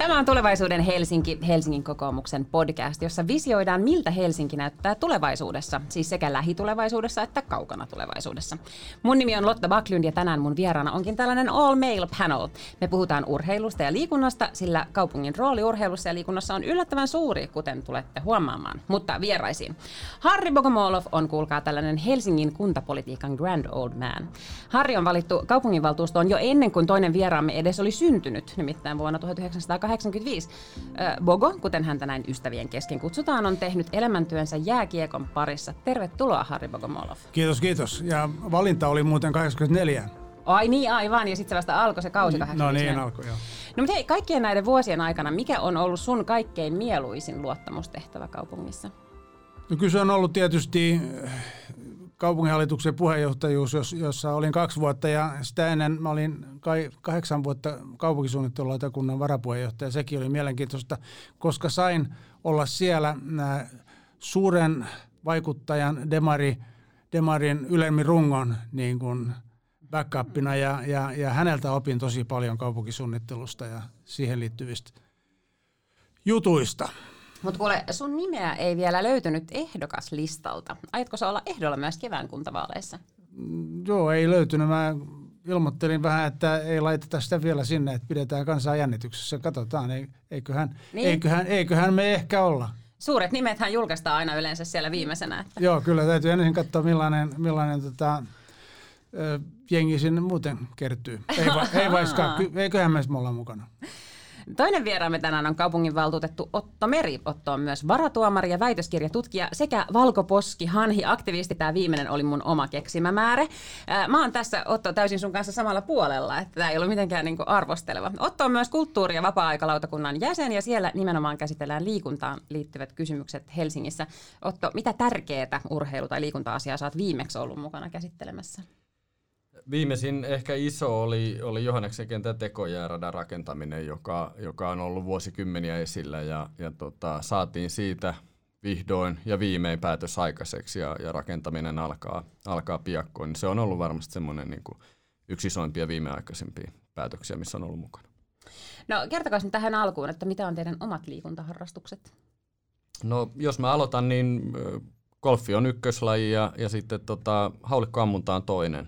Tämä on Tulevaisuuden Helsinki, Helsingin kokoomuksen podcast, jossa visioidaan, miltä Helsinki näyttää tulevaisuudessa, siis sekä lähitulevaisuudessa että kaukana tulevaisuudessa. Mun nimi on Lotta Backlund ja tänään mun vieraana onkin tällainen all-male panel. Me puhutaan urheilusta ja liikunnasta, sillä kaupungin rooli urheilussa ja liikunnassa on yllättävän suuri, kuten tulette huomaamaan, mutta vieraisiin. Harry Bogomoloff on, kuulkaa, tällainen Helsingin kuntapolitiikan grand old man. Harry on valittu kaupunginvaltuustoon jo ennen kuin toinen vieraamme edes oli syntynyt, nimittäin vuonna 1985. Bogo, kuten häntä näin ystävien kesken kutsutaan, on tehnyt elämäntyönsä jääkiekon parissa. Tervetuloa, Harry Bogomoloff. Kiitos, kiitos. Ja valinta oli muuten 84. Ai niin, aivan. Ja sitten vasta alkoi se kausi 85. No niin, alkoi joo. No mutta hei, kaikkien näiden vuosien aikana, mikä on ollut sun kaikkein mieluisin luottamustehtävä kaupungissa? No kyllä se on ollut tietysti kaupunginhallituksen puheenjohtajuus, jossa olin 2 vuotta ja sitä ennen mä olin 8 vuotta kaupunkisuunnittelulautakunnan varapuheenjohtaja. Sekin oli mielenkiintoista, koska sain olla siellä suuren vaikuttajan Demarin Ylemi Rungon niin kuin backupina ja häneltä opin tosi paljon kaupunkisuunnittelusta ja siihen liittyvistä jutuista. Mutta kuule, sun nimeä ei vielä löytynyt ehdokaslistalta. Aiotko sä olla ehdolla myös kevään kuntavaaleissa? Joo, ei löytynyt. Mä ilmoittelin vähän, että ei laiteta sitä vielä sinne, että pidetään kansaa jännityksessä. Katsotaan, eiköhän me ehkä olla. Suuret nimethän julkaistaan aina yleensä siellä viimeisenä. Että. Joo, kyllä täytyy ensin katsoa, millainen jengi sinne muuten kertyy. Eiköhän me olla mukana. Toinen vieraamme tänään on kaupunginvaltuutettu Otto Meri. Otto on myös varatuomari ja väitöskirjatutkija sekä valkoposki, hanhi, aktivisti. Tämä viimeinen oli mun oma keksimämäärä. Mä oon tässä, Otto, täysin sun kanssa samalla puolella, että tämä ei ole mitenkään niin kuin arvosteleva. Otto on myös kulttuuri- ja vapaa-aikalautakunnan jäsen ja siellä nimenomaan käsitellään liikuntaan liittyvät kysymykset Helsingissä. Otto, mitä tärkeää urheilu- tai liikunta-asiaa sä oot viimeksi ollut mukana käsittelemässä? Viimeisin ehkä iso oli Johanneksen kentän tekojäradan rakentaminen, joka on ollut vuosikymmeniä esillä ja saatiin siitä vihdoin ja viimein päätös aikaiseksi ja rakentaminen alkaa piakkoin. Se on ollut varmasti semmoinen niin kuin yksi isoimpia viimeaikaisempia päätöksiä, missä on ollut mukana. No kertokaa nyt tähän alkuun, että mitä on teidän omat liikuntaharrastukset? No jos mä aloitan, niin golfi on ykköslaji ja sitten haulikkoammunta on toinen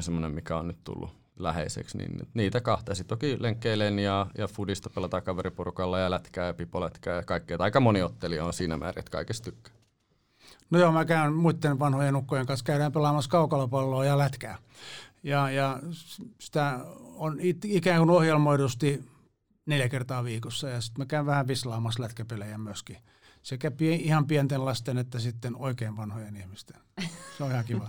semmoinen, mikä on nyt tullut läheiseksi, niin niitä kahta. Sitten toki lenkkeilen ja foodista pelataan kaveriporukalla ja lätkää ja pipolätkää ja kaikkea. Aika moni ottelija on siinä määrin, että kaikesta tykkää. No joo, mä käyn muiden vanhojen ukkojen kanssa. Käydään pelaamassa kaukalopalloa ja lätkää. Ja sitä on ikään kuin ohjelmoidusti 4 kertaa viikossa. Ja sitten mä käyn vähän vislaamassa lätkäpelejä myöskin. Sekä ihan pienten lasten että sitten oikein vanhojen ihmisten. Se on ihan kiva.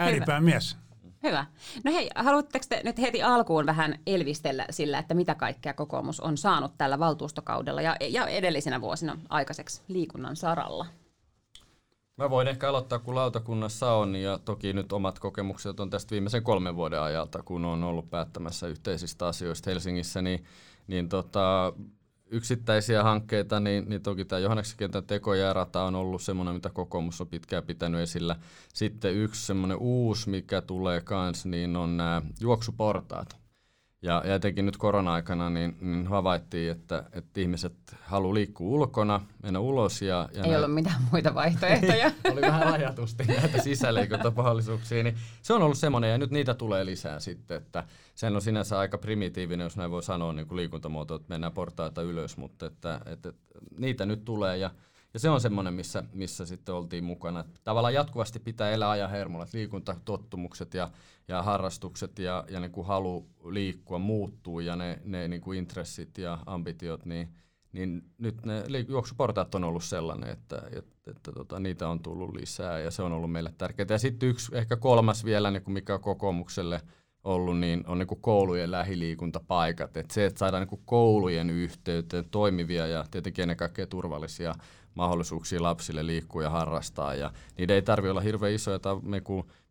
Ääripää mies. Hyvä. No hei, haluatteko te nyt heti alkuun vähän elvistellä sillä, että mitä kaikkea kokoomus on saanut tällä valtuustokaudella ja edellisinä vuosina aikaiseksi liikunnan saralla? Mä voin ehkä aloittaa, kun lautakunnassa on, ja toki nyt omat kokemukset on tästä viimeisen 3 vuoden ajalta, kun on ollut päättämässä yhteisistä asioista Helsingissä, niin yksittäisiä hankkeita, niin toki tämä Johanneksen kentän tekojärata on ollut semmoinen, mitä kokoomus on pitkään pitänyt esillä. Sitten yksi semmoinen uusi, mikä tulee kans, niin on nämä juoksuportaat. Ja etenkin nyt korona-aikana niin havaittiin, että ihmiset haluaa liikkua ulkona, mennä ulos. Ja ei ollut mitään muita vaihtoehtoja. Oli vähän rajatusti näitä sisäliikuntapahallisuuksia. Niin se on ollut semmoinen, ja nyt niitä tulee lisää sitten. Että sehän on sinänsä aika primitiivinen, jos näin voi sanoa, niin kuin liikuntamuoto, että mennään portaita ylös. Mutta että niitä nyt tulee, ja se on semmoinen, missä sitten oltiin mukana. Tavallaan jatkuvasti pitää elää ajan hermolla, että liikuntatottumukset ja harrastukset ja niin kuin halu liikkua muuttuu ja ne niin kuin intressit ja ambitiot, niin nyt ne juoksuportaat on ollut sellainen, että niitä on tullut lisää ja se on ollut meille tärkeää. Ja sitten yksi ehkä kolmas vielä, niin kuin mikä on kokoomukselle ollut, niin on niin kuin koulujen lähiliikuntapaikat. Et se, että saadaan niin kuin koulujen yhteyteen toimivia ja tietenkin ennen kaikkea turvallisia mahdollisuuksia lapsille liikkua ja harrastaa. Ja niiden ei tarvitse olla hirveän isoja tai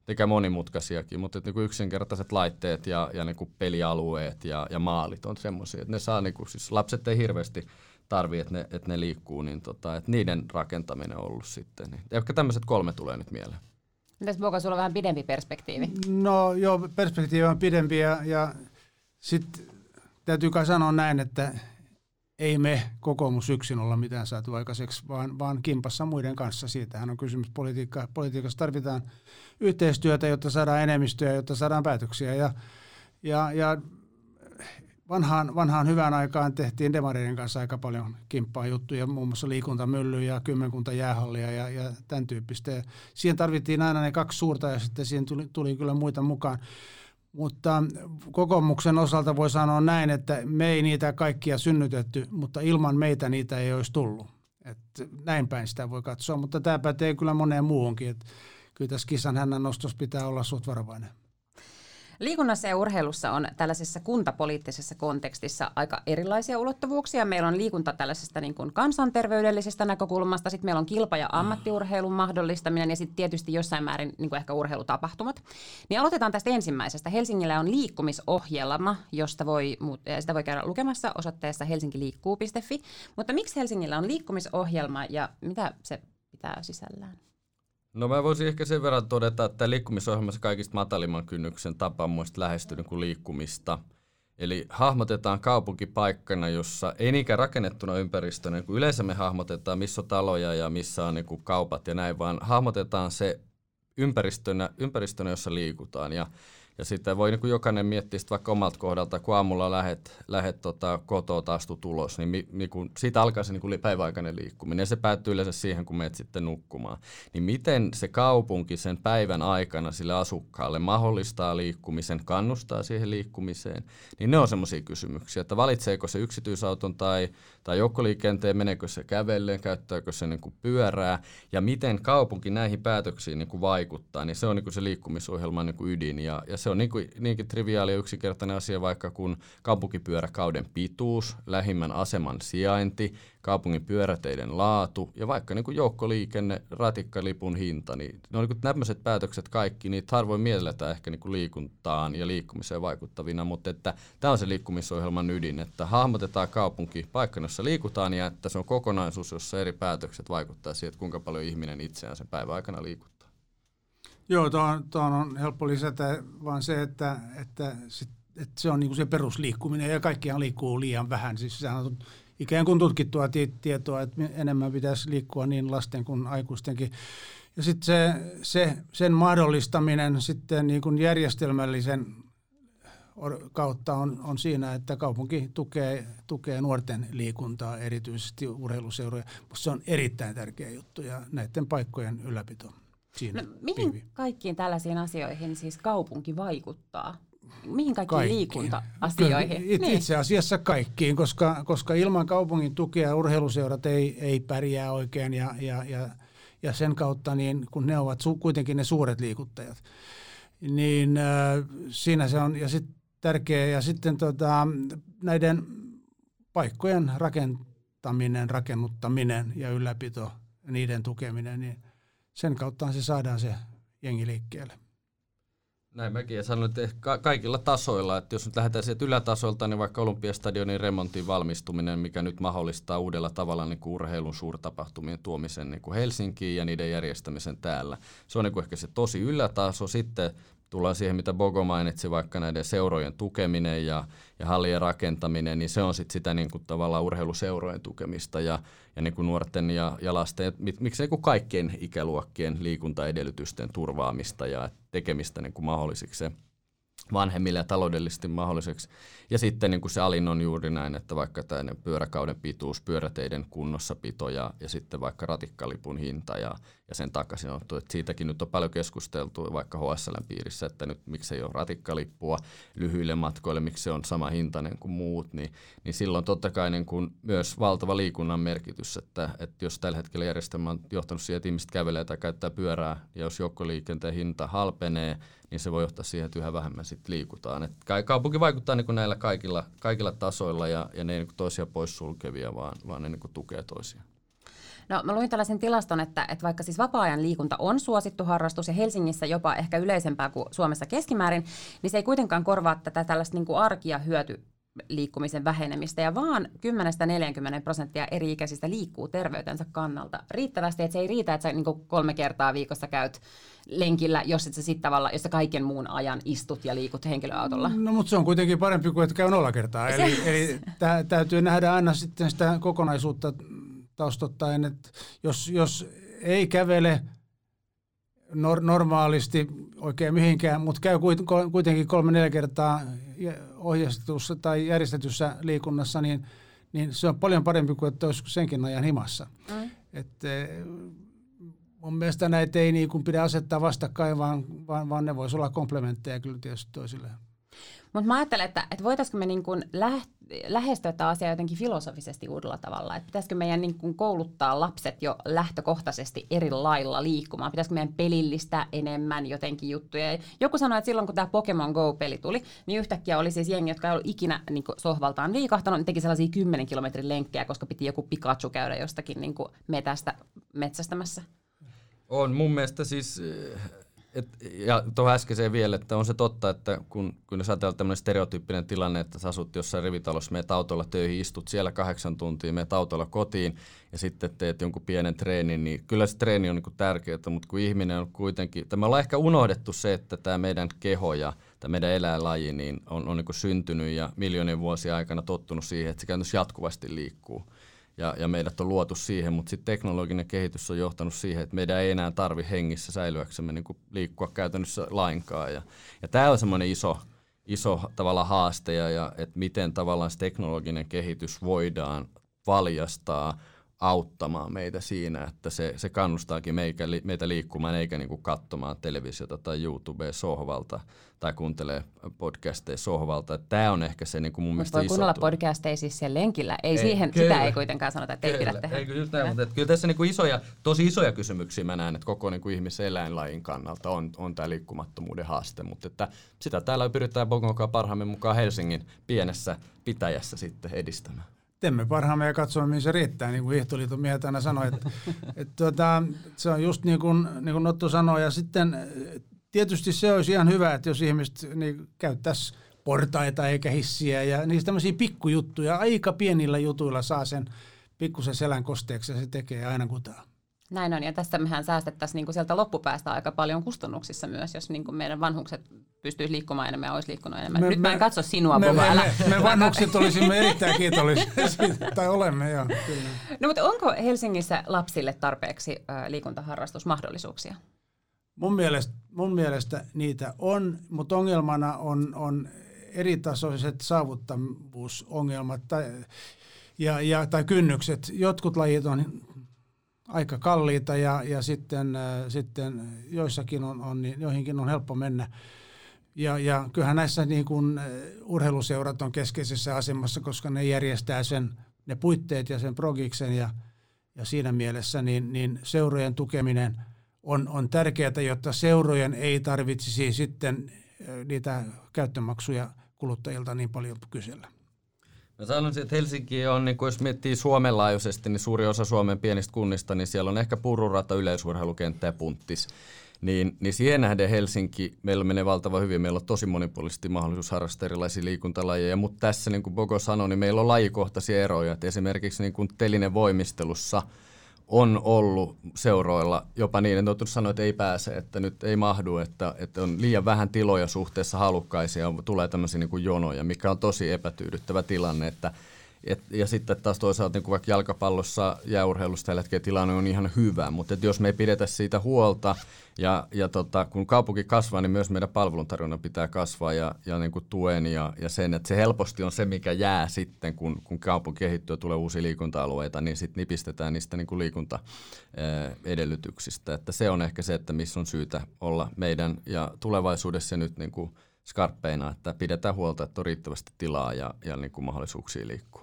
tekään monimutkaisiakin, mutta niin kuin yksinkertaiset laitteet ja niin kuin pelialueet ja maalit on semmoisia. Ne saa, niin kuin, siis lapset ei hirveästi tarvitse, että ne liikkuu, niin että niiden rakentaminen on ollut sitten. Ehkä tämmöiset 3 tulee nyt mieleen. Mitäs Boga, sulla on vähän pidempi perspektiivi? No joo, perspektiivi on pidempi ja sitten täytyy kai sanoa näin, että ei me kokoomus yksin olla mitään saatu aikaiseksi, vaan kimpassa muiden kanssa. Siitähän on kysymys. Politiikassa tarvitaan yhteistyötä, jotta saadaan enemmistöä, jotta saadaan päätöksiä. Ja vanhaan hyvään aikaan tehtiin demareiden kanssa aika paljon kimppaa juttuja, muun muassa liikuntamyllyjä ja kymmenkunta jäähallia ja tämän tyyppistä. Ja siihen tarvittiin aina ne kaksi suurta ja sitten siihen tuli kyllä muita mukaan. Mutta kokoomuksen osalta voi sanoa näin, että me ei niitä kaikkia synnytetty, mutta ilman meitä niitä ei olisi tullut. Että näin päin sitä voi katsoa, mutta tämä pätee kyllä moneen muuhunkin. Että kyllä tässä kissan hännän nostossa pitää olla suht varovainen. Liikunnassa ja urheilussa on tällaisessa kuntapoliittisessa kontekstissa aika erilaisia ulottuvuuksia. Meillä on liikunta tällaisesta niin kuin kansanterveydellisestä näkökulmasta, sitten meillä on kilpa- ja ammattiurheilun mahdollistaminen ja sitten tietysti jossain määrin niin kuin ehkä urheilutapahtumat. Niin aloitetaan tästä ensimmäisestä. Helsingillä on liikkumisohjelma, josta sitä voi käydä lukemassa osoitteessa helsinkiliikkuu.fi. Mutta miksi Helsingillä on liikkumisohjelma ja mitä se pitää sisällään? No mä voisin ehkä sen verran todeta, että liikkumisohjelmassa kaikista matalimman kynnyksen tapa on muista lähestynyt kuin liikkumista. Eli hahmotetaan kaupunki paikkana, jossa ei niinkään rakennettuna ympäristönä, kun yleensä me hahmotetaan, missä on taloja ja missä on niin kuin kaupat ja näin, vaan hahmotetaan se ympäristönä jossa liikutaan. Ja sitten voi niin kuin jokainen miettiä sitten vaikka omalta kohdalta, kun aamulla lähet kotoa astut ulos, niin, siitä alkaa se niin kuin päiväaikainen liikkuminen ja se päättyy yleensä siihen, kun menet sitten nukkumaan. Niin miten se kaupunki sen päivän aikana sille asukkaalle mahdollistaa liikkumisen, kannustaa siihen liikkumiseen, niin ne on semmoisia kysymyksiä, että valitseeko se yksityisauton tai joukkoliikenteen, meneekö se kävellen, käyttääkö se niin kuin pyörää ja miten kaupunki näihin päätöksiin niin kuin vaikuttaa, niin se on niin kuin se liikkumisohjelman niin kuin ydin ja se on niinkin triviaali ja yksinkertainen asia, vaikka kun kaupunkipyöräkauden pituus, lähimmän aseman sijainti, kaupungin pyöräteiden laatu ja vaikka niin kuin joukkoliikenne, ratikkalipun hinta, niin ne on niin tämmöiset päätökset kaikki, niitä harvoin mielletään ehkä niin kuin liikuntaan ja liikkumiseen vaikuttavina, mutta että tämä on se liikkumisohjelman ydin, että hahmotetaan kaupunki paikkana, jossa liikutaan ja että se on kokonaisuus, jossa eri päätökset vaikuttaa siihen, että kuinka paljon ihminen itseään sen päivän aikana liikuttaa. Joo, tuohon on helppo lisätä vaan se, että se on niin kuin se perusliikkuminen ja kaikkihan liikkuu liian vähän. Siis sehän on ikään kuin tutkittua tietoa, että enemmän pitäisi liikkua niin lasten kuin aikuistenkin. Ja sitten sen mahdollistaminen sitten niin kuin järjestelmällisen kautta on siinä, että kaupunki tukee nuorten liikuntaa, erityisesti urheiluseuroja. Mutta se on erittäin tärkeä juttu ja näiden paikkojen ylläpito. No, mihin kaikkiin tällaisiin asioihin siis kaupunki vaikuttaa? Mihin kaikkiin liikunta-asioihin? Itse asiassa kaikkiin, koska ilman kaupungin tukea urheiluseurat ei pärjää oikein ja sen kautta, niin, kun ne ovat kuitenkin ne suuret liikuttajat, niin siinä se on ja sit tärkeä. Ja sitten näiden paikkojen rakennuttaminen ja ylläpito, niiden tukeminen, niin sen kauttaan se saadaan se jengi liikkeelle. Näin mäkin sanoin, että kaikilla tasoilla, että jos nyt lähdetään sieltä ylätasolta, niin vaikka Olympiastadionin remontin valmistuminen, mikä nyt mahdollistaa uudella tavalla niin kuin urheilun suurtapahtumien tuomisen niin kuin Helsinkiin ja niiden järjestämisen täällä. Se on niin kuin ehkä se tosi ylätaso. Sitten tullaan siihen, mitä Bogo mainitsi, vaikka näiden seurojen tukeminen ja hallien rakentaminen, niin se on sitten sitä niin kuin tavallaan urheiluseurojen tukemista ja niin kuin nuorten ja lasten, miksei niin kuin kaikkien ikäluokkien liikuntaedellytysten turvaamista ja tekemistä niin kuin mahdollisiksi vanhemmille ja taloudellisesti mahdolliseksi. Ja sitten niin kuin se alin on juuri näin, että vaikka tämä pyöräkauden pituus, pyöräteiden kunnossapito ja sitten vaikka ratikkalipun hinta ja sen takaisinotto. Että siitäkin nyt on paljon keskusteltu vaikka HSL:n piirissä, että nyt miksei ole ratikkalippua lyhyille matkoille, miksi se on sama hintainen kuin muut. Niin silloin totta kai niin kuin myös valtava liikunnan merkitys, että jos tällä hetkellä järjestelmä on johtanut siihen, että ihmiset kävelee tai käyttää pyörää ja jos joukkoliikenteen hinta halpenee, niin se voi johtaa siihen, että yhä vähemmän sitten liikutaan. Et kaupunki vaikuttaa niin kuin näillä kaikilla tasoilla ja ne ei niin kuin toisiaan poissulkevia, vaan ne niin kuin tukee toisiaan. No, mä luin tällaisen tilaston, että vaikka siis vapaa-ajan liikunta on suosittu harrastus ja Helsingissä jopa ehkä yleisempää kuin Suomessa keskimäärin, niin se ei kuitenkaan korvaa tätä tällaista niin kuin arkia hyöty liikkumisen vähenemistä ja vaan 10-40% eri-ikäisistä liikkuu terveytensä kannalta riittävästi, että se ei riitä, että sä niinku 3 kertaa viikossa käyt lenkillä, jos et sä sit tavallaan, jos sä kaiken muun ajan istut ja liikut henkilöautolla. No mutta se on kuitenkin parempi kuin, että käy 0 kertaa. Eli täytyy nähdä aina sitten sitä kokonaisuutta taustottaen, että jos ei kävele normaalisti oikein mihinkään, mutta käy kuitenkin 3-4 kertaa ohjeistetussa tai järjestetyssä liikunnassa, niin se on paljon parempi kuin, että olisi senkin ajan himassa. Mm. Mun mielestä näitä ei niin kuin pidä asettaa vastakkain, vaan ne voisi olla komplementteja kyllä tietysti toisille. Mutta mä ajattelen, että voitaisiinko me niin kuin lähestyä tätä asiaa jotenkin filosofisesti uudella tavalla. Että pitäisikö meidän niin kuin kouluttaa lapset jo lähtökohtaisesti eri lailla liikkumaan? Pitäisikö meidän pelillistää enemmän jotenkin juttuja? Joku sanoi, että silloin kun tämä Pokemon Go-peli tuli, niin yhtäkkiä oli siis jengi, jotka ei ollut ikinä niin kuin sohvaltaan liikahtanut. Ne teki sellaisia 10 kilometrin lenkkejä, koska piti joku Pikachu käydä jostakin niin kuin metsästämässä. On mun mielestä siis... ja tuohon äskeiseen vielä, että on se totta, että kun jos ajatellaan tämmöinen stereotyyppinen tilanne, että sä asut jossain rivitalossa, meet autolla töihin, istut siellä 8 tuntia, meet autolla kotiin ja sitten teet jonkun pienen treenin, niin kyllä se treeni on niin kuin tärkeää, mutta kun ihminen on kuitenkin, tämä on ehkä unohdettu se, että tämä meidän keho ja tämä meidän eläinlaji niin on niin kuin syntynyt ja miljoonien vuosien aikana tottunut siihen, että se käytännössä jatkuvasti liikkuu. Ja meidät on luotu siihen, mutta sitten teknologinen kehitys on johtanut siihen, että meidän ei enää tarvitse hengissä säilyäksemme niin kuin liikkua käytännössä lainkaan. Ja tämä on semmoinen iso tavallaan haaste, ja että miten tavallaan se teknologinen kehitys voidaan valjastaa auttamaan meitä siinä, että se kannustaakin meitä liikkumaan eikä niin kuin katsomaan televisiota tai YouTubea sohvalta tai kuuntelee podcasteja sohvalta. Tämä on ehkä se niin kuin mun mielestä iso. Mutta voi kuunnella podcasteja siis siellä lenkillä. Sitä ei kuitenkaan sanota, että ei pidä tehdä. Ei, mutta kyllä tässä niin kuin tosi isoja kysymyksiä mä näen, että koko niin kuin ihmiseläinlajin kannalta on tämä liikkumattomuuden haaste. Mutta että sitä täällä pyritään Bogonkaan parhaamme mukaan Helsingin pienessä pitäjässä sitten edistämään. Teemme parhaamme ja katsomme, mihin se riittää, niin kuin Hiihtoliiton miehet aina sanoi. Se on just niin kuin Otto sanoi. Ja sitten tietysti se olisi ihan hyvä, että jos ihmiset niin käyttäisi portaita eikä hissiä. Ja niistä tämmöisiä pikkujuttuja, aika pienillä jutuilla saa sen pikkusen selän kosteeksi ja se tekee aina kutaa. Näin on, ja tässä mehän säästettäisiin niin sieltä loppupäästä aika paljon kustannuksissa myös, jos niin meidän vanhukset pystyisi liikkumaan enemmän ja olisi liikkunut enemmän. Nyt mä en katso sinua, Boba. Me vanhukset olisimme erittäin kiitollisia siitä, tai olemme jo. Kyllä. No mutta onko Helsingissä lapsille tarpeeksi liikuntaharrastusmahdollisuuksia? Mun mielestä niitä on, mutta ongelmana on eritasoiset saavuttavuusongelmat tai kynnykset. Jotkut lajit on aika kalliita ja sitten joissakin joihinkin on helppo mennä. Ja kyllähän näissä niin kuin urheiluseurat on keskeisessä asemassa, koska ne järjestää ne puitteet ja sen progiksen ja siinä mielessä niin seurojen tukeminen on tärkeää, jotta seurojen ei tarvitsisi sitten niitä käyttömaksuja kuluttajilta niin paljon kysellä. Mä sanoisin, että Helsinki on, niin jos miettii Suomen laajuisesti, niin suuri osa Suomen pienistä kunnista, niin siellä on ehkä pururata, yleisurheilukenttä ja punttis. Niin siihen nähden Helsinki, meillä menee valtavan hyvin, meillä on tosi monipuolisesti mahdollisuus harrastaa erilaisia liikuntalajeja, mutta tässä niin kuin Bogo sanoi, niin meillä on lajikohtaisia eroja. Et esimerkiksi niin kuin telinevoimistelussa on ollut seuroilla jopa niin, että on sanoa, että ei pääse, että nyt ei mahdu, että on liian vähän tiloja suhteessa halukkaisia, tulee tämmöisiä niin kuin jonoja, mikä on tosi epätyydyttävä tilanne, ja sitten taas toisaalta niin vaikka jalkapallossa jääurheilussa tällä hetkellä tilanne on ihan hyvä, mutta että jos me ei pidetä siitä huolta ja kun kaupunki kasvaa, niin myös meidän palveluntarjonnan pitää kasvaa ja niin kuin tuen ja sen, että se helposti on se, mikä jää sitten, kun kaupunki kehittyy ja tulee uusia liikunta-alueita, niin sitten nipistetään niistä niin kuin liikuntaedellytyksistä. Että se on ehkä se, että missä on syytä olla meidän ja tulevaisuudessa nyt niin kuin skarppeina, että pidetään huolta, että on riittävästi tilaa ja niin kuin mahdollisuuksia liikkua.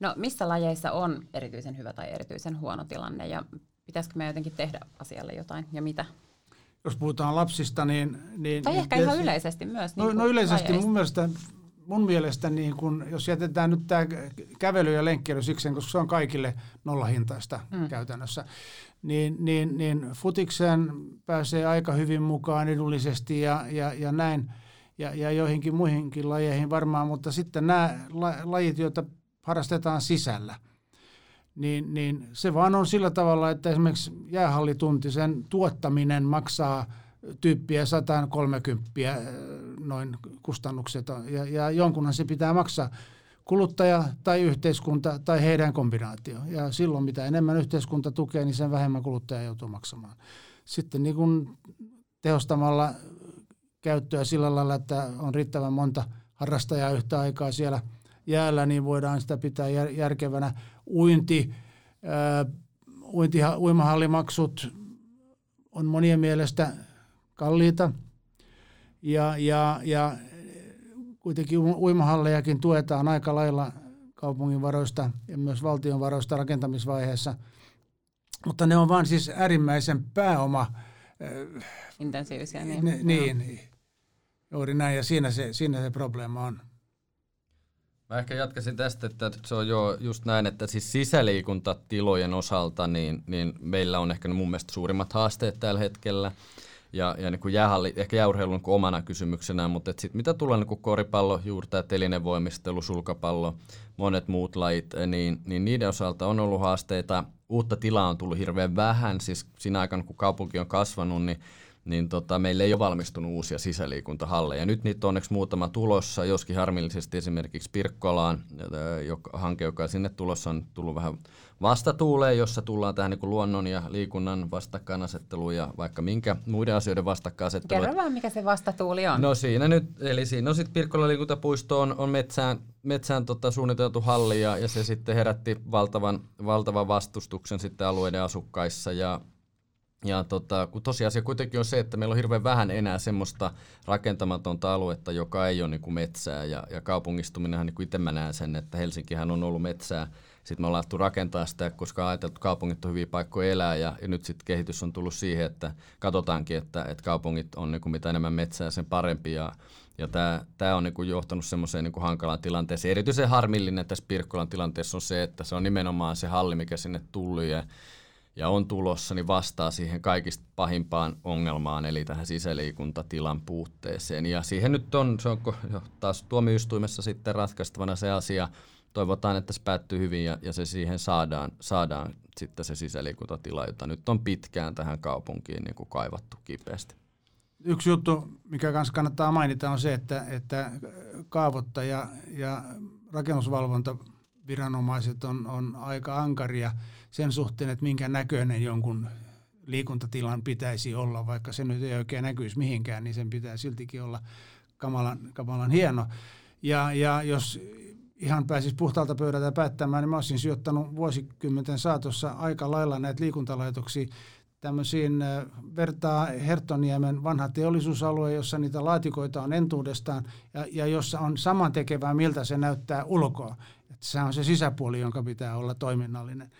No missä lajeissa on erityisen hyvä tai erityisen huono tilanne ja pitäisikö me jotenkin tehdä asialle jotain ja mitä? Jos puhutaan lapsista, niin tai ehkä ihan yleisesti myös. No yleisesti mun mielestä niin kun, jos jätetään nyt tämä kävely ja lenkkeily sikseen, koska se on kaikille nollahintaista käytännössä, niin futikseen pääsee aika hyvin mukaan edullisesti ja näin. ja joihinkin muihinkin lajeihin varmaan, mutta sitten nämä lajit, joita harrastetaan sisällä, niin se vaan on sillä tavalla, että esimerkiksi jäähallitunti, sen tuottaminen maksaa tyyppiä 130 noin kustannukset, ja jonkunhan se pitää maksaa, kuluttaja tai yhteiskunta tai heidän kombinaatio. Ja silloin mitä enemmän yhteiskunta tukee, niin sen vähemmän kuluttaja joutuu maksamaan. Sitten niin kun tehostamalla käyttöä sillä lailla, että on riittävän monta harrastajaa yhtä aikaa siellä jäällä, niin voidaan sitä pitää järkevänä. Uimahallimaksut on monien mielestä kalliita ja kuitenkin uimahallejakin tuetaan aika lailla kaupungin varoista ja myös valtion varoista rakentamisvaiheessa, mutta ne on vaan siis äärimmäisen pääoma intensiivisiä. Niin. Juuri näin, ja siinä se probleema on. Mä ehkä jatkaisin tästä, että se on jo just näin, että siis sisäliikuntatilojen osalta niin meillä on ehkä mun mielestä suurimmat haasteet tällä hetkellä. Ja niin kuin ehkä jääurheilu niin kuin omana kysymyksenään, mutta sitten mitä tulee niin kuin koripallo, juurta, telinevoimistelu, sulkapallo, monet muut lajit, niin niiden osalta on ollut haasteita. Uutta tilaa on tullut hirveän vähän, siis siinä aikana kun kaupunki on kasvanut, niin meillä ei ole valmistunut uusia sisäliikuntahalleja. Nyt niitä on onneksi muutama tulossa, joskin harmillisesti esimerkiksi Pirkkolaan, hanke, joka sinne tulossa on tullut vähän vastatuuleen, jossa tullaan tähän niin kuin luonnon ja liikunnan vastakkainasetteluun ja vaikka minkä muiden asioiden vastakkainasetteluun. Kerro vähän, mikä se vastatuuli on. No siinä nyt, eli siinä on sitten Pirkkolan liikuntapuisto on metsään suunniteltu halli ja se sitten herätti valtavan vastustuksen sitten alueiden asukkaissa ja kun tosiasia kuitenkin on se, että meillä on hirveän vähän enää semmoista rakentamatonta aluetta, joka ei ole niin kuin metsää. Ja kaupungistuminenhan niin kuin itse mä näen sen, että Helsinkihän on ollut metsää. Sitten me ollaan alettu rakentaa sitä, koska on ajateltu, että kaupungit on hyviä paikkoja elää. Ja nyt sitten kehitys on tullut siihen, että katsotaankin, että kaupungit on niin kuin mitä enemmän metsää, sen parempi. Ja tämä on niin kuin johtanut semmoiseen niin kuin hankalaan tilanteeseen. Erityisen harmillinen tässä Pirkkolan tilanteessa on se, että se on nimenomaan se halli, mikä sinne tuli. Ja on tulossa, niin vastaa siihen kaikista pahimpaan ongelmaan, eli tähän sisäliikuntatilan puutteeseen. Ja siihen nyt on taas tuomioistuimessa sitten ratkaistavana se asia. Toivotaan, että se päättyy hyvin ja se siihen saadaan sitten se sisäliikuntatila, jota nyt on pitkään tähän kaupunkiin niin kuin kaivattu kipeästi. Yksi juttu, mikä kanssa kannattaa mainita, on se, että kaavoittaja ja rakennusvalvontaviranomaiset on aika ankaria sen suhteen, että minkä näköinen jonkun liikuntatilan pitäisi olla, vaikka se nyt ei oikein näkyisi mihinkään, niin sen pitää siltikin olla kamalan hieno. Ja jos ihan pääsisi puhtaalta pöydältä päättämään, niin mä olisin sijoittanut vuosikymmenten saatossa aika lailla näitä liikuntalaitoksia tämmöisiin vertaa Herttoniemen vanha teollisuusalue, jossa niitä laatikoita on entuudestaan ja jossa on samantekevää, miltä se näyttää ulkoa. Että se on se sisäpuoli, jonka pitää olla toiminnallinen.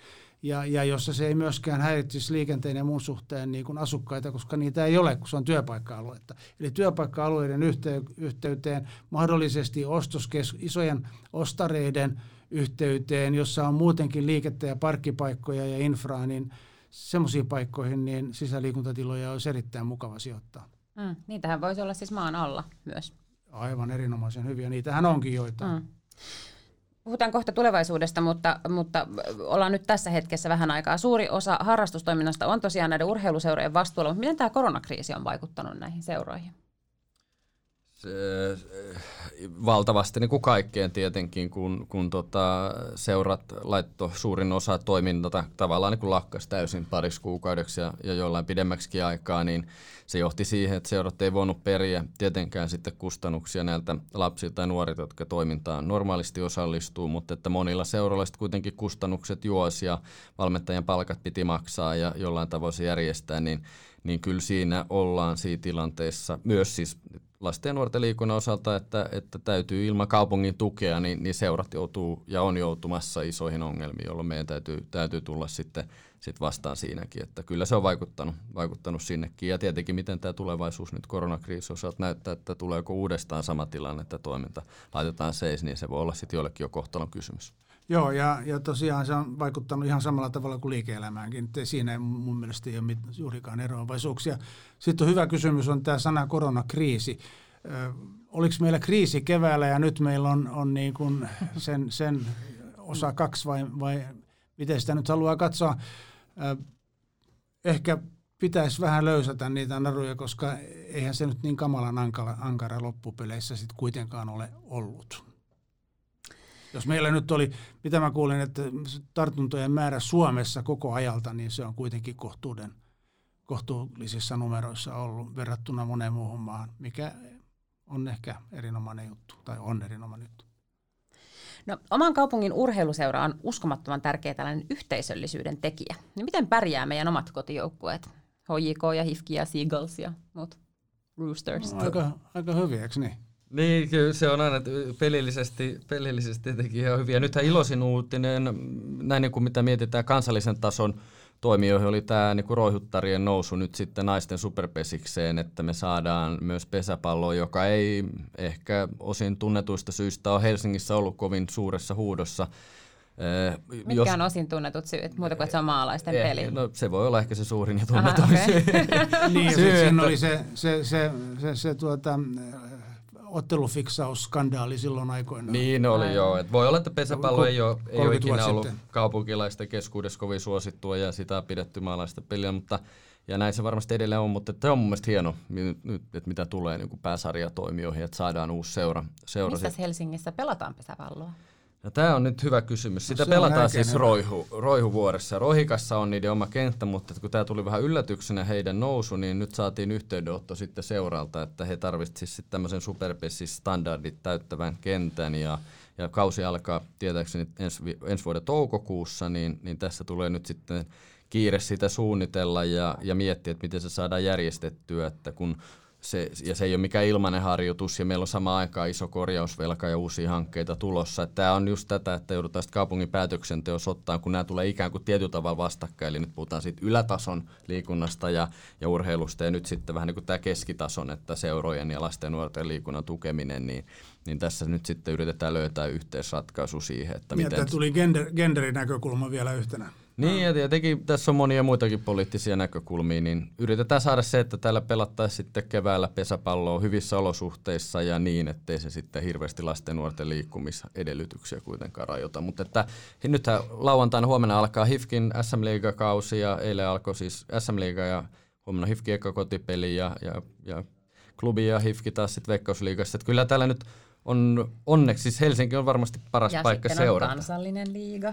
Ja jossa se ei myöskään häiritsisi liikenteen ja muun suhteen niin kuin asukkaita, koska niitä ei ole, kun se on työpaikka-aluetta. Eli työpaikka-alueiden yhteyteen, mahdollisesti isojen ostareiden yhteyteen, jossa on muutenkin liikettä ja parkkipaikkoja ja infraa, niin semmoisiin paikkoihin niin sisäliikuntatiloja olisi erittäin mukava sijoittaa. Niitähän voisi olla siis maan alla myös. Aivan erinomaisen hyviä. Niitähän onkin joitain. Puhutaan kohta tulevaisuudesta, mutta ollaan nyt tässä hetkessä vähän aikaa. Suuri osa harrastustoiminnasta on tosiaan näiden urheiluseurojen vastuulla, mutta miten tämä koronakriisi on vaikuttanut näihin seuroihin? Valtavasti niin kuin kaikkeen tietenkin, kun seurat laittoi suurin osa toiminnata tavallaan niin kuin lakkasi täysin pariksi kuukaudeksi ja jollain pidemmäksikin aikaa, niin se johti siihen, että seurat ei voinut periä tietenkään sitten kustannuksia näiltä lapsilta ja nuorilta, jotka toimintaan normaalisti osallistuu, mutta että monilla seuroilla kuitenkin kustannukset juosi ja valmentajien palkat piti maksaa ja jollain tavoin se järjestää, niin kyllä siinä ollaan siinä tilanteessa myös siis lasten ja nuorten liikunnan osalta, että täytyy ilman kaupungin tukea, niin seurat joutuu ja on joutumassa isoihin ongelmiin, jolloin meidän täytyy tulla sitten vastaan siinäkin. Että kyllä se on vaikuttanut sinnekin. Ja tietenkin, miten tämä tulevaisuus nyt koronakriisin osalta näyttää, että tuleeko uudestaan sama tilanne, että toiminta laitetaan seis, niin se voi olla sitten jollekin jo kohtalon kysymys. Joo, ja tosiaan se on vaikuttanut ihan samalla tavalla kuin liike-elämäänkin. Siinä mun mielestä ei ole juurikaan eroavaisuuksia. Sitten on hyvä kysymys on tämä sana koronakriisi. Oliko meillä kriisi keväällä ja nyt meillä on niin kuin sen osa kaksi vai miten sitä nyt haluaa katsoa? Ehkä pitäisi vähän löysätä niitä naruja, koska eihän se nyt niin kamalan ankara loppupeleissä sitten kuitenkaan ole ollut. Jos meillä nyt oli, mitä mä kuulin, että tartuntojen määrä Suomessa koko ajalta, niin se on kuitenkin kohtuullisissa numeroissa ollut verrattuna moneen muuhun maahan, mikä on ehkä erinomainen juttu, tai on erinomainen juttu. No, oman kaupungin urheiluseura on uskomattoman tärkeä tällainen yhteisöllisyyden tekijä. Niin miten pärjää meidän omat kotijoukkueet? HJK ja HIFK ja Seagulls ja muut Roosters. No, aika hyviä, eikö niin? Niin, kyllä se on aina pelillisesti tietenkin ihan hyviä. Nythän iloisin uutinen, näin niin kuin mitä mietitään kansallisen tason toimijoihin, oli tämä niin kuin roihuttarien nousu nyt sitten naisten superpesikseen, että me saadaan myös pesäpalloa, joka ei ehkä osin tunnetuista syistä ole Helsingissä ollut kovin suuressa huudossa. Mitkä on osin tunnetut syyt, muuta kuin että se on maalaisten peli? No, se voi olla ehkä se suurin ja tunnetuin syy. Niin, siinä oli se ottelufiksausskandaali silloin aikoinaan. Niin oli joo. Et voi olla, että pesäpallo ei ole ikinä ollut kaupunkilaisten keskuudessa kovin suosittua ja sitä on pidetty maalaista peliä, mutta ja näin se varmasti edelleen on, mutta tämä on mun mielestä hieno, että mitä tulee niin pääsarjatoimijoihin, että saadaan uusi seura. Mistäs Helsingissä pelataan pesäpalloa? No, tämä on nyt hyvä kysymys. Sitä pelataan siis Roihuvuoressa. Rohikassa on niiden oma kenttä, mutta kun tämä tuli vähän yllätyksenä heidän nousu, niin nyt saatiin yhteydenotto sitten seuralta, että he tarvitsisivat tämmöisen superpessi-standardit täyttävän kentän. Ja kausi alkaa tietääkseni ensi vuoden toukokuussa, niin tässä tulee nyt sitten kiire sitä suunnitella ja miettiä, että miten se saadaan järjestettyä, että kun se ei ole mikään ilmainen harjoitus ja meillä on samaan aikaan iso korjausvelka ja uusia hankkeita tulossa. Tämä on just tätä, että joudutaan kaupungin päätöksenteossa ottaa, kun nämä tulee ikään kuin tietyllä tavalla vastakkain. Eli nyt puhutaan siitä ylätason liikunnasta ja urheilusta ja nyt sitten vähän niin kuin tämä keskitason, että seurojen ja lasten ja nuorten liikunnan tukeminen, niin tässä nyt sitten yritetään löytää yhteisratkaisu siihen. Että miten tämä tuli genderinäkökulma vielä yhtenä. Niin, ja tietenkin tässä on monia muitakin poliittisia näkökulmia, niin yritetään saada se, että täällä pelattaisiin sitten keväällä pesäpalloa hyvissä olosuhteissa ja niin, ettei se sitten hirveästi lasten ja nuorten liikkumisedellytyksiä kuitenkaan rajoita. Mutta että nythän lauantaina huomenna alkaa HIFKin SM-liigakausi ja eilen alkoi siis SM-liiga ja huomenna HIFKin eka kotipeli ja klubi ja HIFK taas sitten Veikkausliigassa. Että kyllä täällä nyt on onneksi, siis Helsinki on varmasti paras paikka seurata. Ja sitten on kansallinen liiga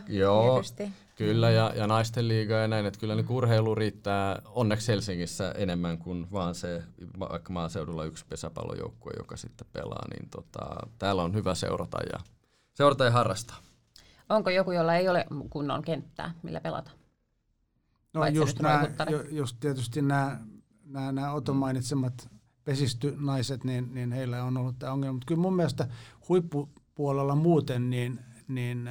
tietysti. Kyllä, ja naisten liiga ja näin, että kyllä niin urheilu riittää onneksi Helsingissä enemmän kuin vaan se, vaikka maaseudulla yksi pesäpallojoukkue, joka sitten pelaa, niin täällä on hyvä seurata ja harrastaa. Onko joku, jolla ei ole kunnon kenttää, millä pelata? No just tietysti nämä Oton mainitsemat pesistynaiset, niin heillä on ollut tämä ongelma. Mutta kyllä mun mielestä huippupuolella muuten, niin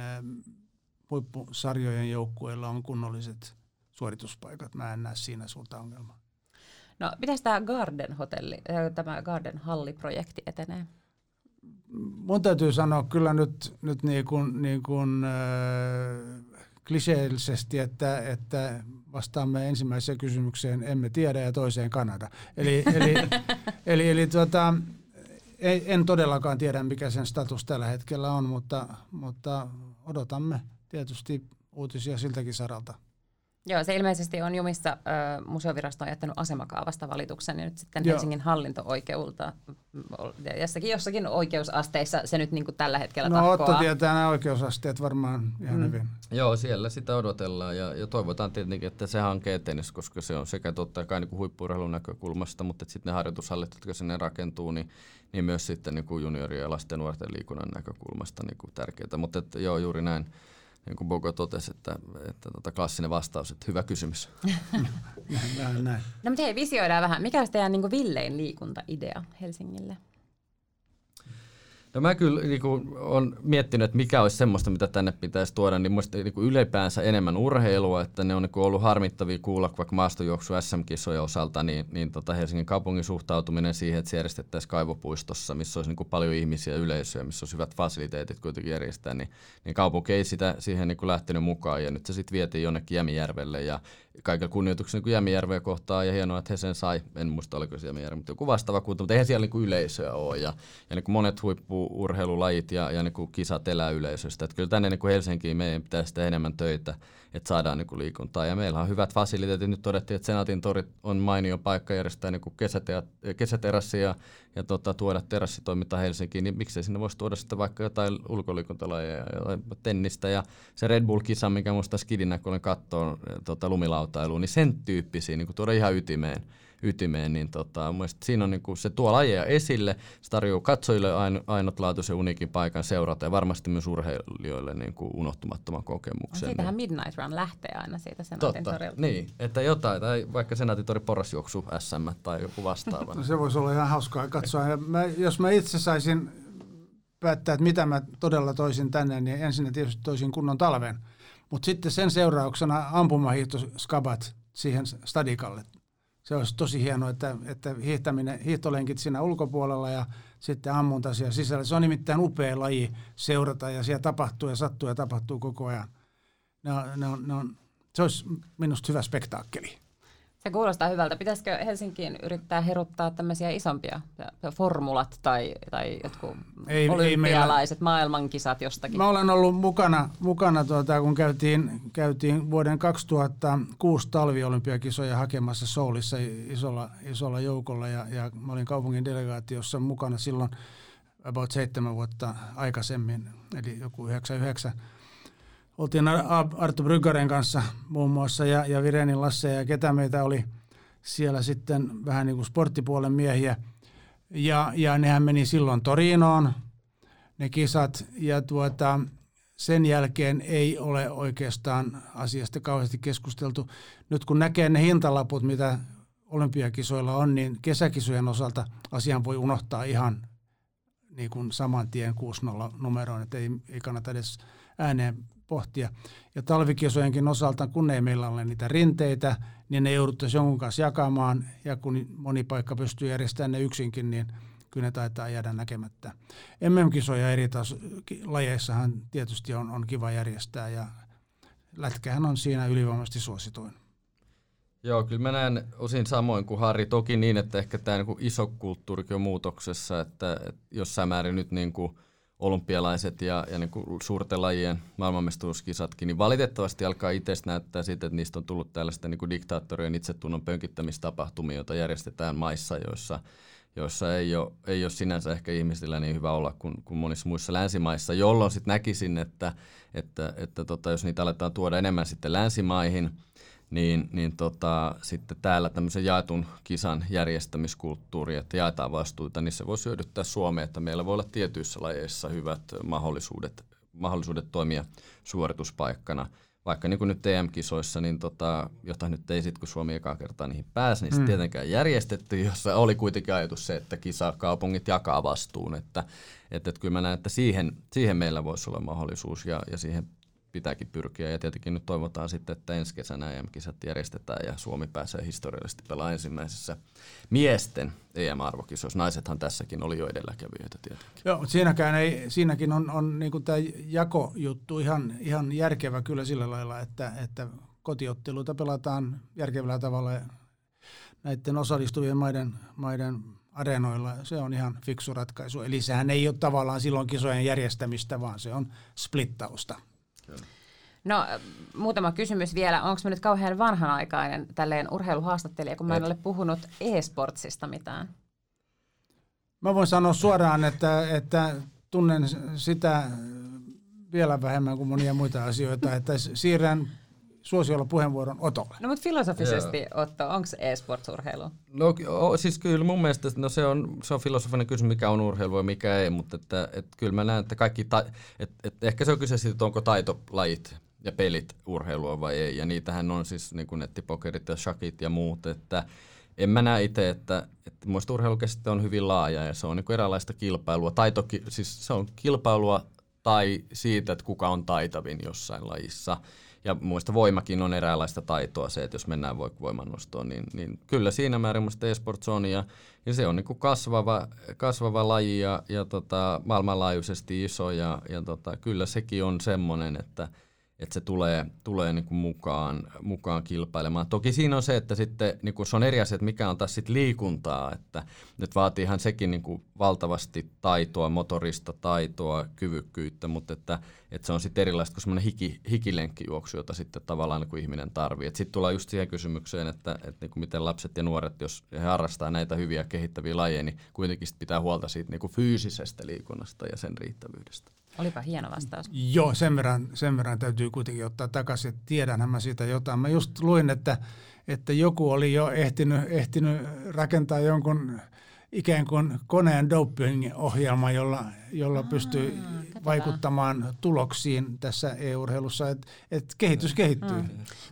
huippusarjojen joukkueilla on kunnolliset suorituspaikat. Mä en näe siinä suurta ongelmaa. No, miten tämä Garden Halli-projekti etenee? Mun täytyy sanoa kyllä nyt kliseellisesti, että vastaamme ensimmäiseen kysymykseen emme tiedä ja toiseen Kanada. Eli en todellakaan tiedä, mikä sen status tällä hetkellä on, mutta odotamme tietysti uutisia siltäkin saralta. Joo, se ilmeisesti on jumissa. Museovirasto on jättänyt asemakaavasta valituksen ja nyt sitten Helsingin hallinto-oikeudelta jossakin oikeusasteissa se nyt niin kuin tällä hetkellä tahkoaa. No Otto tietää nämä oikeusasteet varmaan ihan hyvin. Joo, siellä sitä odotellaan ja toivotaan tietenkin, että se hanke etenisi, koska se on sekä totta kai niin kuin huippu-urheilun näkökulmasta, mutta sitten ne harjoitushallit, jotka sinne rakentuu, niin myös sitten niin kuin juniori- ja lasten ja nuorten liikunnan näkökulmasta niin kuin tärkeää. Mutta joo, juuri näin. Niin kuin Bogo totesi, että klassinen vastaus, että hyvä kysymys. Näin. No mutta hei, visioidaan vähän. Mikä olisi teidän niin kuin villein liikuntaidea Helsingille? Ja mä kyllä olen miettinyt, että mikä olisi semmoista, mitä tänne pitäisi tuoda, niin musta ylipäänsä enemmän urheilua, että ne on ollut harmittavia kuulla, vaikka maastojuoksu SM-kisojen osalta, niin Helsingin kaupungin suhtautuminen siihen, että se järjestettäisiin Kaivopuistossa, missä olisi paljon ihmisiä ja yleisöä, missä olisi hyvät fasiliteetit kuitenkin järjestää, niin kaupunki ei sitä siihen lähtenyt mukaan, ja nyt se sitten vietiin jonnekin Jämijärvelle, ja kaikilla kunnioituksella Jämijärveä kohtaan, ja hienoa, että he sen sai, en muista oliko se Jämijärvi, mutta joku vastaava kunta, mutta eihän siellä yleisöä ole, ja monet huippu-urheilulajit ja kisat elää yleisöstä. Että kyllä tänne Helsinkiin meidän pitää sitä enemmän töitä, että saadaan liikuntaa, ja meillä on hyvät fasiliteetit, nyt todettiin, että Senaatintori on mainio paikka järjestää kesäterassia ja tuoda terassitoimintaa Helsinkiin, niin miksei sinne voisi tuoda sitten vaikka jotain ulkoliikuntalajeja ja tennistä, ja se Red Bull-kisa, mikä musta skidinä, kun olen kattoon lumilautailuun, niin sen tyyppisiä tuoda ihan ytimeen, niin mielestäni siinä on se tuo lajeja esille, se tarjoaa katsojille ainutlaatuisen uniikin paikan seurata ja varmasti myös urheilijoille unohtumattoman kokemuksen. No siitähän Midnight Run lähtee aina siitä Senaatintorilta. Totta, niin, että jotain, tai vaikka Senaatintori porrasjuoksu SM tai joku vastaava. No se voisi olla ihan hauskaa katsoa. Jos mä itse saisin päättää, että mitä mä todella toisin tänne, niin ensin tietysti toisin kunnon talven, mutta sitten sen seurauksena ampumahiihtoskabat siihen stadikalle. Se olisi tosi hienoa, että hiihtolenkit siinä ulkopuolella ja sitten ammunta siellä sisällä. Se on nimittäin upea laji seurata ja siellä tapahtuu ja sattuu ja tapahtuu koko ajan. Se olisi minusta hyvä spektaakkeli. Se kuulostaa hyvältä. Pitäisikö Helsinkiin yrittää heruttaa tämmöisiä isompia formulat tai jotkut olympialaiset maailmankisat jostakin? Mä olen ollut mukana kun käytiin vuoden 2006 talviolympiakisoja hakemassa Soulissa isolla joukolla ja mä olin kaupungin delegaatiossa mukana silloin about 7 vuotta aikaisemmin, eli joku 99. Oltiin Arbrüggeren kanssa muun muassa ja Virenin Lasse ja ketä meitä oli siellä sitten vähän niin kuin sporttipuolen miehiä. Ja nehän meni silloin Torinoon ne kisat ja sen jälkeen ei ole oikeastaan asiasta kauheasti keskusteltu. Nyt kun näkee ne hintalaput, mitä olympiakisoilla on, niin kesäkisojen osalta asian voi unohtaa ihan niin kuin saman tien 6-0 numeroon, että ei kannata edes ääneen pohtia. Ja talvikisojenkin osalta, kun ei meillä ole niitä rinteitä, niin ne jouduttaisiin jonkun kanssa jakamaan, ja kun moni paikka pystyy järjestämään ne yksinkin, niin kyllä ne taitaa jäädä näkemättä. MM-kisoja eri lajeissahan tietysti on kiva järjestää, ja lätkähän on siinä ylivoimaisesti suosituin. Joo, kyllä mä näen osin samoin kuin Harri, toki niin, että ehkä tämä iso kulttuurikin on muutoksessa, että jossain määrin nyt olympialaiset ja suurten lajien maailmanmestaruuskisatkin, niin valitettavasti alkaa itsestä näyttää siitä, että niistä on tullut tällaista diktaattorien itsetunnon pönkittämistapahtumia, joita järjestetään maissa, joissa ei ole sinänsä ehkä ihmisillä niin hyvä olla kuin monissa muissa länsimaissa, jolloin sitten näkisin, että jos niitä aletaan tuoda enemmän sitten länsimaihin, niin sitten täällä tämmöisen jaetun kisan järjestämiskulttuuri, että jaetaan vastuuta, niin se voi hyödyttää Suomea, että meillä voi olla tietyissä lajeissa hyvät mahdollisuudet toimia suorituspaikkana. Vaikka niin kuin nyt EM-kisoissa, niin jota nyt ei sitten, kun Suomi ekaa kertaa niihin pääsi, niin se tietenkään järjestettiin, jossa oli kuitenkin ajatus se, että kisakaupungit jakaa vastuun. Että kyllä mä näen, että siihen meillä voisi olla mahdollisuus ja siihen pitääkin pyrkiä, ja tietenkin nyt toivotaan sitten, että ensi kesänä EM-kisat järjestetään ja Suomi pääsee historiallisesti pelaamaan ensimmäisessä miesten EM-arvokisoissa. Naisethan tässäkin oli jo edelläkävijöitä tietenkin. Joo, mutta siinäkin on niin kuin tämä jakojuttu ihan järkevä kyllä sillä lailla, että kotiotteluita pelataan järkevällä tavalla näiden osallistuvien maiden areenoilla. Se on ihan fiksu ratkaisu. Eli sehän ei ole tavallaan silloin kisojen järjestämistä, vaan se on splittausta. No muutama kysymys vielä. Onko mä nyt kauhean vanhanaikainen tälleen urheiluhaastattelija, kun mä en ole puhunut e-sportsista mitään? Mä voin sanoa suoraan, että tunnen sitä vielä vähemmän kuin monia muita asioita, että siirrän suosiolla puheenvuoron Otolle. No mutta filosofisesti, Otto, onko e-sportsurheilu? No siis kyllä mun mielestä se on filosofinen kysymys, mikä on urheilu ja mikä ei, mutta kyllä mä näen, että kaikki, ehkä se on kyse siitä, että onko taitolajit ja pelit urheilua vai ei, ja niitähän on siis niin kuin nettipokerit ja shakit ja muut, että en mä näe itse, että muista urheilukäsite on hyvin laaja ja se on niin eräänlaista kilpailua. Siis se on kilpailua tai siitä, että kuka on taitavin jossain lajissa. Ja muista voimakin on eräänlaista taitoa se, että jos mennään voimannostoon, niin kyllä siinä määrin muista e-sports on. Ja se on niin kuin kasvava laji ja maailmanlaajuisesti iso ja kyllä sekin on semmoinen, että se tulee niin kuin mukaan kilpailemaan. Toki siinä on se, että sitten niin kuin se on eri asia, että mikä on taas sitten liikuntaa, että nyt vaatiihan sekin niin kuin valtavasti taitoa, motorista taitoa, kyvykkyyttä, mutta että se on sitten erilaista kuin semmoinen hikilenkkijuoksu, jota sitten tavallaan niin kuin ihminen tarvitsee. Sitten tullaan just siihen kysymykseen, että niin kuin miten lapset ja nuoret, jos he harrastaa näitä hyviä kehittäviä lajeja, niin kuitenkin pitää huolta siitä niin kuin fyysisestä liikunnasta ja sen riittävyydestä. Olipa hieno vastaus. Joo, sen verran täytyy kuitenkin ottaa takaisin, että tiedänhän mä siitä jotain. Mä just luin, että joku oli jo ehtinyt rakentaa jonkun ikään kuin koneen doping-ohjelma, jolla pystyy vaikuttamaan tuloksiin tässä e-urheilussa, että kehitys kehittyy.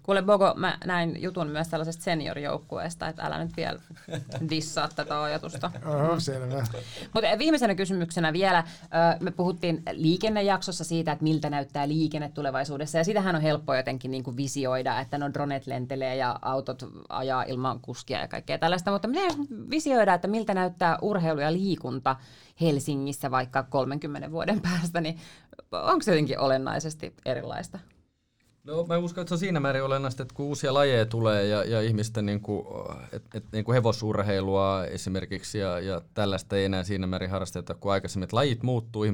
Kuule Bogo, mä näin jutun myös tällaisesta seniorijoukkueesta, että älä nyt vielä dissaa tätä ajatusta. Oho, selvä. Mutta viimeisenä kysymyksenä vielä, me puhuttiin liikennejaksossa siitä, että miltä näyttää liikenne tulevaisuudessa, ja sitähän on helppo jotenkin niin kuin visioida, että no dronet lentelee ja autot ajaa ilman kuskia ja kaikkea tällaista, mutta miten visioida, että miltä näyttää urheilu ja liikunta Helsingissä vaikka 30 vuoden päästä, niin onko se jotenkin olennaisesti erilaista? No mä uskon, että se on siinä määrin olennaista, että kun uusia lajeja tulee ja ihmisten niin kuin hevosurheilua esimerkiksi ja tällaista ei enää siinä määrin harrasteta kuin aikaisemmin, että lajit muuttuu,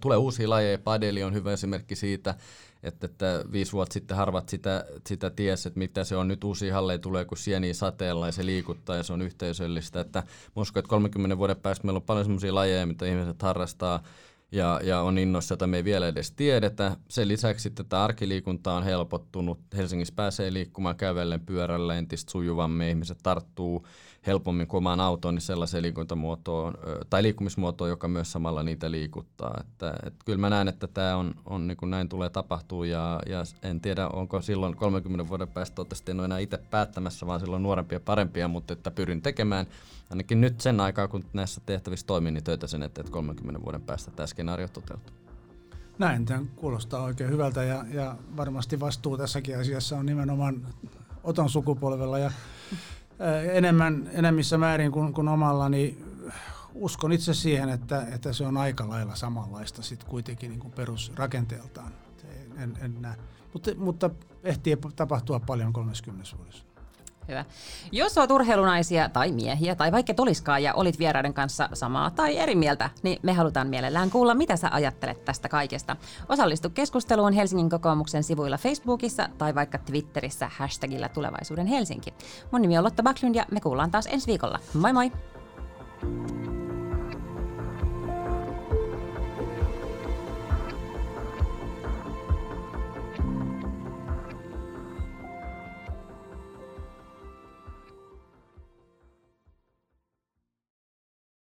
tulee uusia lajeja, padeli on hyvä esimerkki siitä, että 5 vuotta sitten harvat sitä tiesi, että mitä se on. Nyt uusia halleja tulee kuin sieniä sateella ja se liikuttaa ja se on yhteisöllistä. Että mä uskon, että 30 vuoden päästä meillä on paljon sellaisia lajeja, mitä ihmiset harrastaa ja on innossa, jota me ei vielä edes tiedetä. Sen lisäksi sitten tämä arkiliikunta on helpottunut. Helsingissä pääsee liikkumaan kävellen, pyörällä entistä sujuvammin. Ihmiset tarttuu helpommin kuin omaan autoon niin sellaiseen liikuntamuotoon tai liikkumismuotoon, joka myös samalla niitä liikuttaa. Että kyllä mä näen, että tämä on niin kuin näin tulee tapahtua ja en tiedä, onko silloin 30 vuoden päästä toivottavasti en ole enää itse päättämässä, vaan silloin nuorempia ja parempia, mutta että pyrin tekemään ainakin nyt sen aikaa, kun näissä tehtävissä toimii, niin töitä sen eteen, että 30 vuoden päästä tämä skenaario toteutuu. Näin, tämä kuulostaa oikein hyvältä ja varmasti vastuu tässäkin asiassa on nimenomaan Oton sukupolvella ja enemmissä määrin kuin omalla, niin uskon itse siihen, että se on aika lailla samanlaista sit kuitenkin niin kuin perusrakenteeltaan. En näe. Mutta ehtii tapahtua paljon 30 vuodessa. Hyvä. Jos olet urheilunaisia tai miehiä tai vaikka et oliskaan ja olit vieraiden kanssa samaa tai eri mieltä, niin me halutaan mielellään kuulla, mitä sä ajattelet tästä kaikesta. Osallistu keskusteluun Helsingin kokoomuksen sivuilla Facebookissa tai vaikka Twitterissä hashtagillä Tulevaisuuden Helsinki. Mun nimi on Lotta Backlund ja me kuullaan taas ensi viikolla. Moi moi!